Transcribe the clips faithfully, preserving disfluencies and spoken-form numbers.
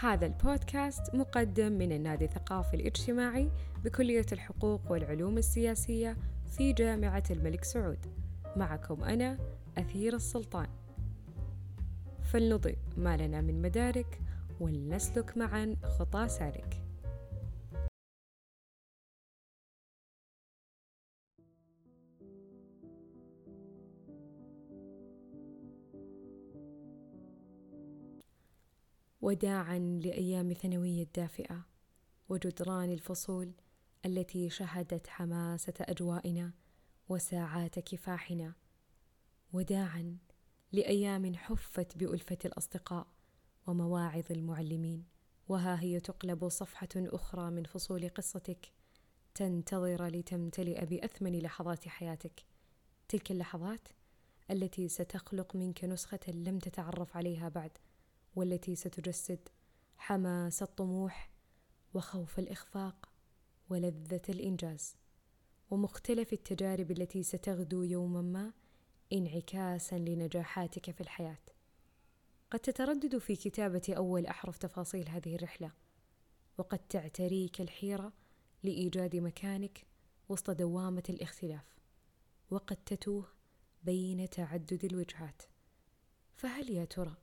هذا البودكاست مقدم من النادي الثقافي الاجتماعي بكلية الحقوق والعلوم السياسية في جامعة الملك سعود. معكم أنا أثير السلطان. فلنضيء ما لنا من مدارك ولنسلك معا خطى سالك. وداعاً لأيام ثانوية دافئة وجدران الفصول التي شهدت حماسة أجوائنا وساعات كفاحنا، وداعاً لأيام حفت بألفة الأصدقاء ومواعظ المعلمين. وها هي تقلب صفحة أخرى من فصول قصتك تنتظر لتمتلئ بأثمن لحظات حياتك، تلك اللحظات التي ستخلق منك نسخة لم تتعرف عليها بعد، والتي ستجسد حماس الطموح وخوف الإخفاق ولذة الإنجاز ومختلف التجارب التي ستغدو يوما ما انعكاسا لنجاحاتك في الحياة. قد تتردد في كتابة أول أحرف تفاصيل هذه الرحلة، وقد تعتريك الحيرة لإيجاد مكانك وسط دوامة الاختلاف، وقد تتوه بين تعدد الوجهات. فهل يا ترى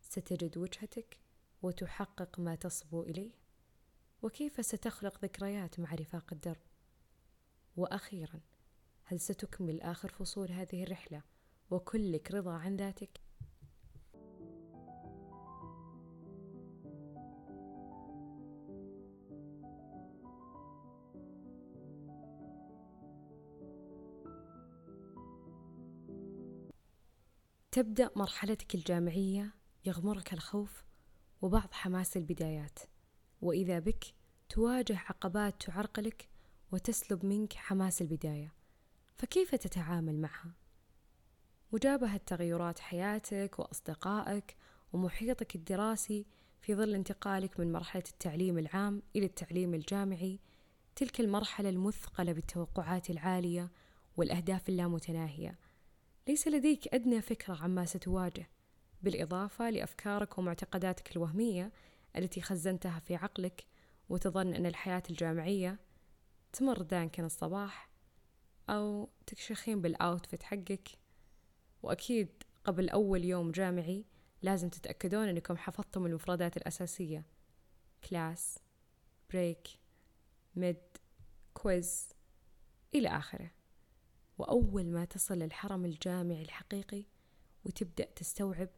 ستجد وجهتك وتحقق ما تصبو إليه؟ وكيف ستخلق ذكريات مع رفاق الدرب؟ وأخيراً، هل ستكمل آخر فصول هذه الرحلة وكلك رضا عن ذاتك؟ تبدأ مرحلتك الجامعية، يغمرك الخوف وبعض حماس البدايات، وإذا بك تواجه عقبات تعرقلك وتسلب منك حماس البداية. فكيف تتعامل معها؟ مجابهة تغيرات حياتك وأصدقائك ومحيطك الدراسي في ظل انتقالك من مرحلة التعليم العام إلى التعليم الجامعي، تلك المرحلة المثقلة بالتوقعات العالية والأهداف اللامتناهية، ليس لديك أدنى فكرة عما ستواجه، بالإضافة لأفكارك ومعتقداتك الوهمية التي خزنتها في عقلك وتظن أن الحياة الجامعية تمر دانكن الصباح أو تكشخين بالأوتفيت حقك. وأكيد قبل أول يوم جامعي لازم تتأكدون أنكم حفظتم المفردات الأساسية: كلاس، بريك، ميد، كويز، إلى آخره. وأول ما تصل للحرم الجامعي الحقيقي وتبدأ تستوعب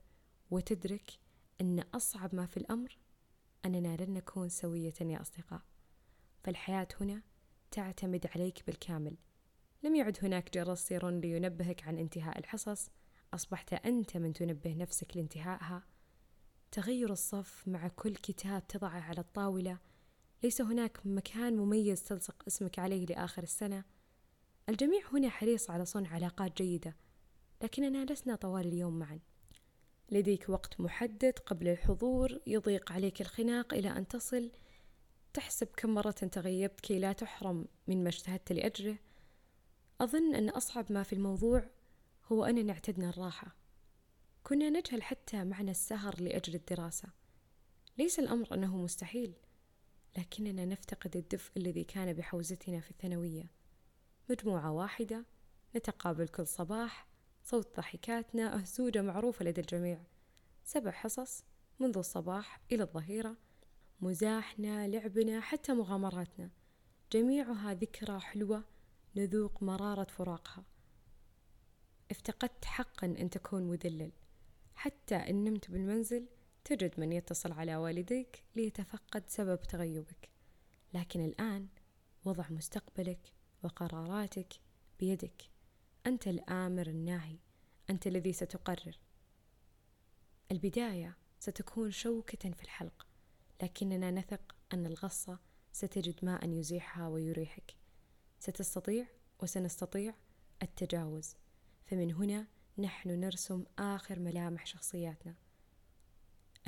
وتدرك أن أصعب ما في الأمر أننا لن نكون سوية يا أصدقاء، فالحياة هنا تعتمد عليك بالكامل. لم يعد هناك جرس سير لينبهك عن انتهاء الحصص، أصبحت أنت من تنبه نفسك لانتهائها. تغير الصف مع كل كتاب تضعه على الطاولة، ليس هناك مكان مميز تلصق اسمك عليه لآخر السنة. الجميع هنا حريص على صنع علاقات جيدة، لكننا لسنا طوال اليوم معا. لديك وقت محدد قبل الحضور، يضيق عليك الخناق إلى أن تصل. تحسب كم مرة تغيبت كي لا تحرم من ما اجتهدت لأجله. أظن أن أصعب ما في الموضوع هو أننا اعتدنا الراحة، كنا نجهل حتى معنى السهر لأجل الدراسة. ليس الأمر أنه مستحيل، لكننا نفتقد الدفء الذي كان بحوزتنا في الثانوية. مجموعة واحدة، نتقابل كل صباح، صوت ضحكاتنا أهزوجة معروفة لدى الجميع. سبع حصص منذ الصباح إلى الظهيرة، مزاحنا، لعبنا، حتى مغامراتنا، جميعها ذكرى حلوة نذوق مرارة فراقها. افتقدت حقا أن تكون مدلل، حتى إن نمت بالمنزل تجد من يتصل على والديك ليتفقد سبب تغيبك. لكن الآن وضع مستقبلك وقراراتك بيدك، أنت الآمر الناهي، أنت الذي ستقرر. البداية ستكون شوكة في الحلق، لكننا نثق أن الغصة ستجد ماء يزيحها ويريحك. ستستطيع وسنستطيع التجاوز، فمن هنا نحن نرسم آخر ملامح شخصياتنا.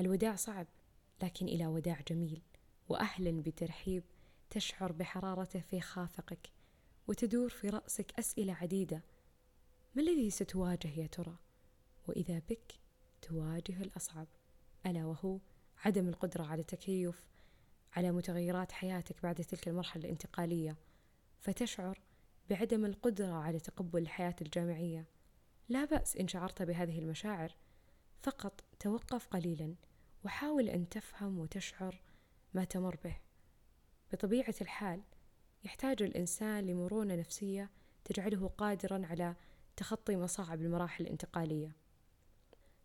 الوداع صعب، لكن إلى وداع جميل وأهلا بترحيب تشعر بحرارته في خافقك، وتدور في رأسك أسئلة عديدة. ما الذي ستواجه يا ترى؟ وإذا بك تواجه الأصعب، ألا وهو عدم القدرة على التكيف على متغيرات حياتك بعد تلك المرحلة الانتقالية، فتشعر بعدم القدرة على تقبل الحياة الجامعية. لا بأس إن شعرت بهذه المشاعر، فقط توقف قليلا وحاول أن تفهم وتشعر ما تمر به. بطبيعة الحال يحتاج الإنسان لمرونة نفسية تجعله قادرا على تخطي مصاعب المراحل الانتقالية.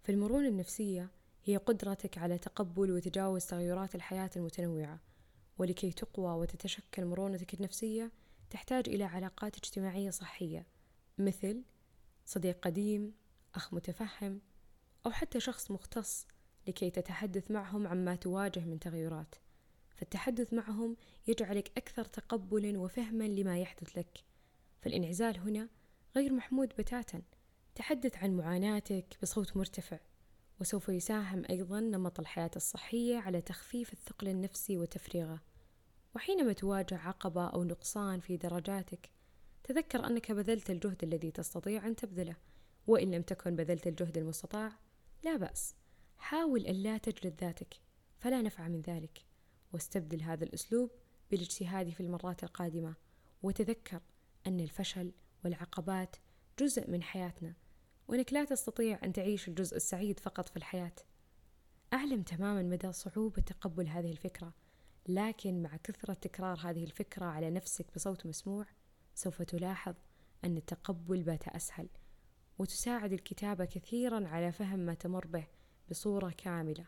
فالمرونة النفسية هي قدرتك على تقبل وتجاوز تغيرات الحياة المتنوعة. ولكي تقوى وتتشكل مرونتك النفسية تحتاج إلى علاقات اجتماعية صحية، مثل صديق قديم، أخ متفهم، أو حتى شخص مختص لكي تتحدث معهم عما تواجه من تغيرات. فالتحدث معهم يجعلك أكثر تقبلا وفهما لما يحدث لك. فالانعزال هنا غير محمود بتاتا. تحدث عن معاناتك بصوت مرتفع، وسوف يساهم أيضا نمط الحياة الصحية على تخفيف الثقل النفسي وتفريغه. وحينما تواجه عقبة أو نقصان في درجاتك، تذكر أنك بذلت الجهد الذي تستطيع أن تبذله، وإن لم تكن بذلت الجهد المستطاع لا بأس. حاول ألا تجلد ذاتك، فلا نفع من ذلك، واستبدل هذا الأسلوب بالاجتهاد في المرات القادمة. وتذكر أن الفشل والعقبات جزء من حياتنا، وأنك لا تستطيع أن تعيش الجزء السعيد فقط في الحياة. أعلم تماما مدى صعوبة تقبل هذه الفكرة، لكن مع كثرة تكرار هذه الفكرة على نفسك بصوت مسموع، سوف تلاحظ أن التقبل بات أسهل. وتساعد الكتابة كثيرا على فهم ما تمر به بصورة كاملة،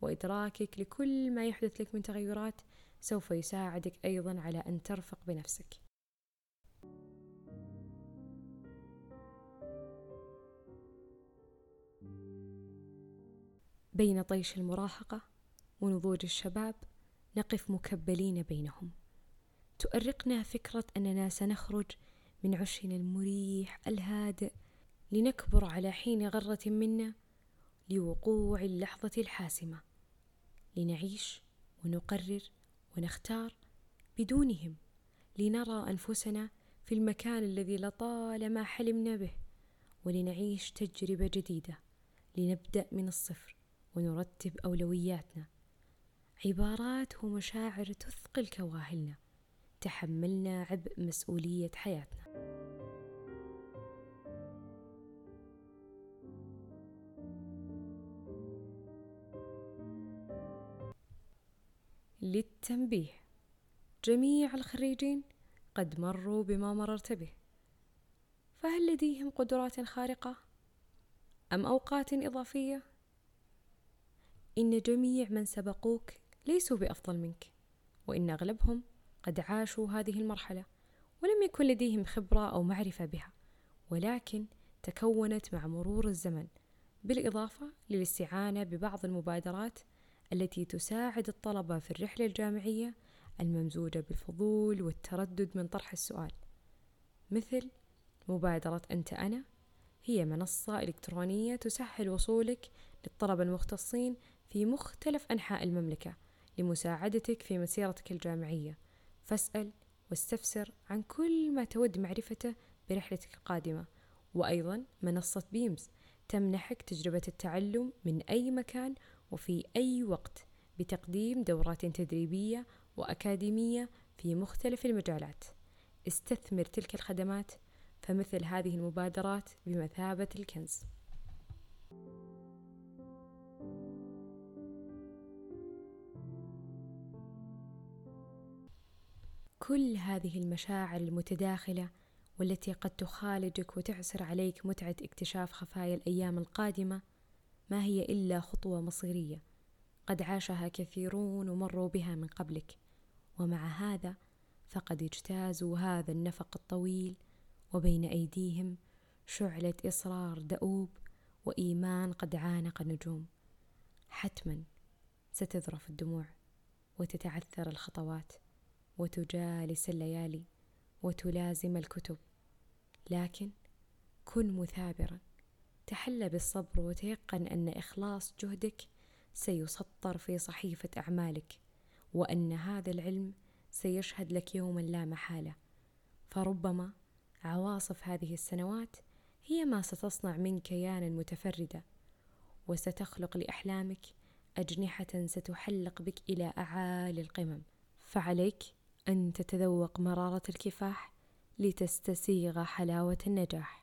وإدراكك لكل ما يحدث لك من تغيرات سوف يساعدك أيضا على أن ترفق بنفسك. بين طيش المراهقة ونضوج الشباب نقف مكبلين بينهم. تؤرقنا فكرة أننا سنخرج من عشنا المريح الهادئ لنكبر على حين غرة منا لوقوع اللحظة الحاسمة، لنعيش ونقرر ونختار بدونهم، لنرى أنفسنا في المكان الذي لطالما حلمنا به، ولنعيش تجربة جديدة، لنبدأ من الصفر ونرتب أولوياتنا. عبارات ومشاعر تثقل كواهلنا، تحملنا عبء مسؤولية حياتنا. للتنبيه، جميع الخريجين قد مروا بما مررت به، فهل لديهم قدرات خارقة أم أوقات إضافية؟ إن جميع من سبقوك ليسوا بأفضل منك، وإن أغلبهم قد عاشوا هذه المرحلة ولم يكن لديهم خبرة أو معرفة بها، ولكن تكونت مع مرور الزمن، بالإضافة للاستعانة ببعض المبادرات التي تساعد الطلبة في الرحلة الجامعية الممزوجة بالفضول والتردد من طرح السؤال، مثل مبادرة أنت أنا. هي منصة إلكترونية تسهل وصولك للطلبة المختصين في مختلف أنحاء المملكة لمساعدتك في مسيرتك الجامعية. فاسأل واستفسر عن كل ما تود معرفته برحلتك القادمة. وأيضا منصة بيمز تمنحك تجربة التعلم من أي مكان وفي أي وقت بتقديم دورات تدريبية وأكاديمية في مختلف المجالات. استثمر تلك الخدمات، فمثل هذه المبادرات بمثابة الكنز. كل هذه المشاعر المتداخلة والتي قد تخالجك وتعسر عليك متعة اكتشاف خفايا الأيام القادمة، ما هي إلا خطوة مصيرية قد عاشها كثيرون ومروا بها من قبلك، ومع هذا فقد اجتازوا هذا النفق الطويل، وبين أيديهم شعلة إصرار دؤوب وإيمان قد عانق النجوم. حتما ستذرف الدموع، وتتعثر الخطوات، وتجالس الليالي، وتلازم الكتب، لكن كن مثابرا، تحلى بالصبر، وتيقن أن إخلاص جهدك سيسطر في صحيفة أعمالك، وأن هذا العلم سيشهد لك يوما لا محالة. فربما عواصف هذه السنوات هي ما ستصنع منك كيانا متفردا، وستخلق لأحلامك أجنحة ستحلق بك إلى أعالي القمم، فعليك أن تتذوق مرارة الكفاح لتستسيغ حلاوة النجاح.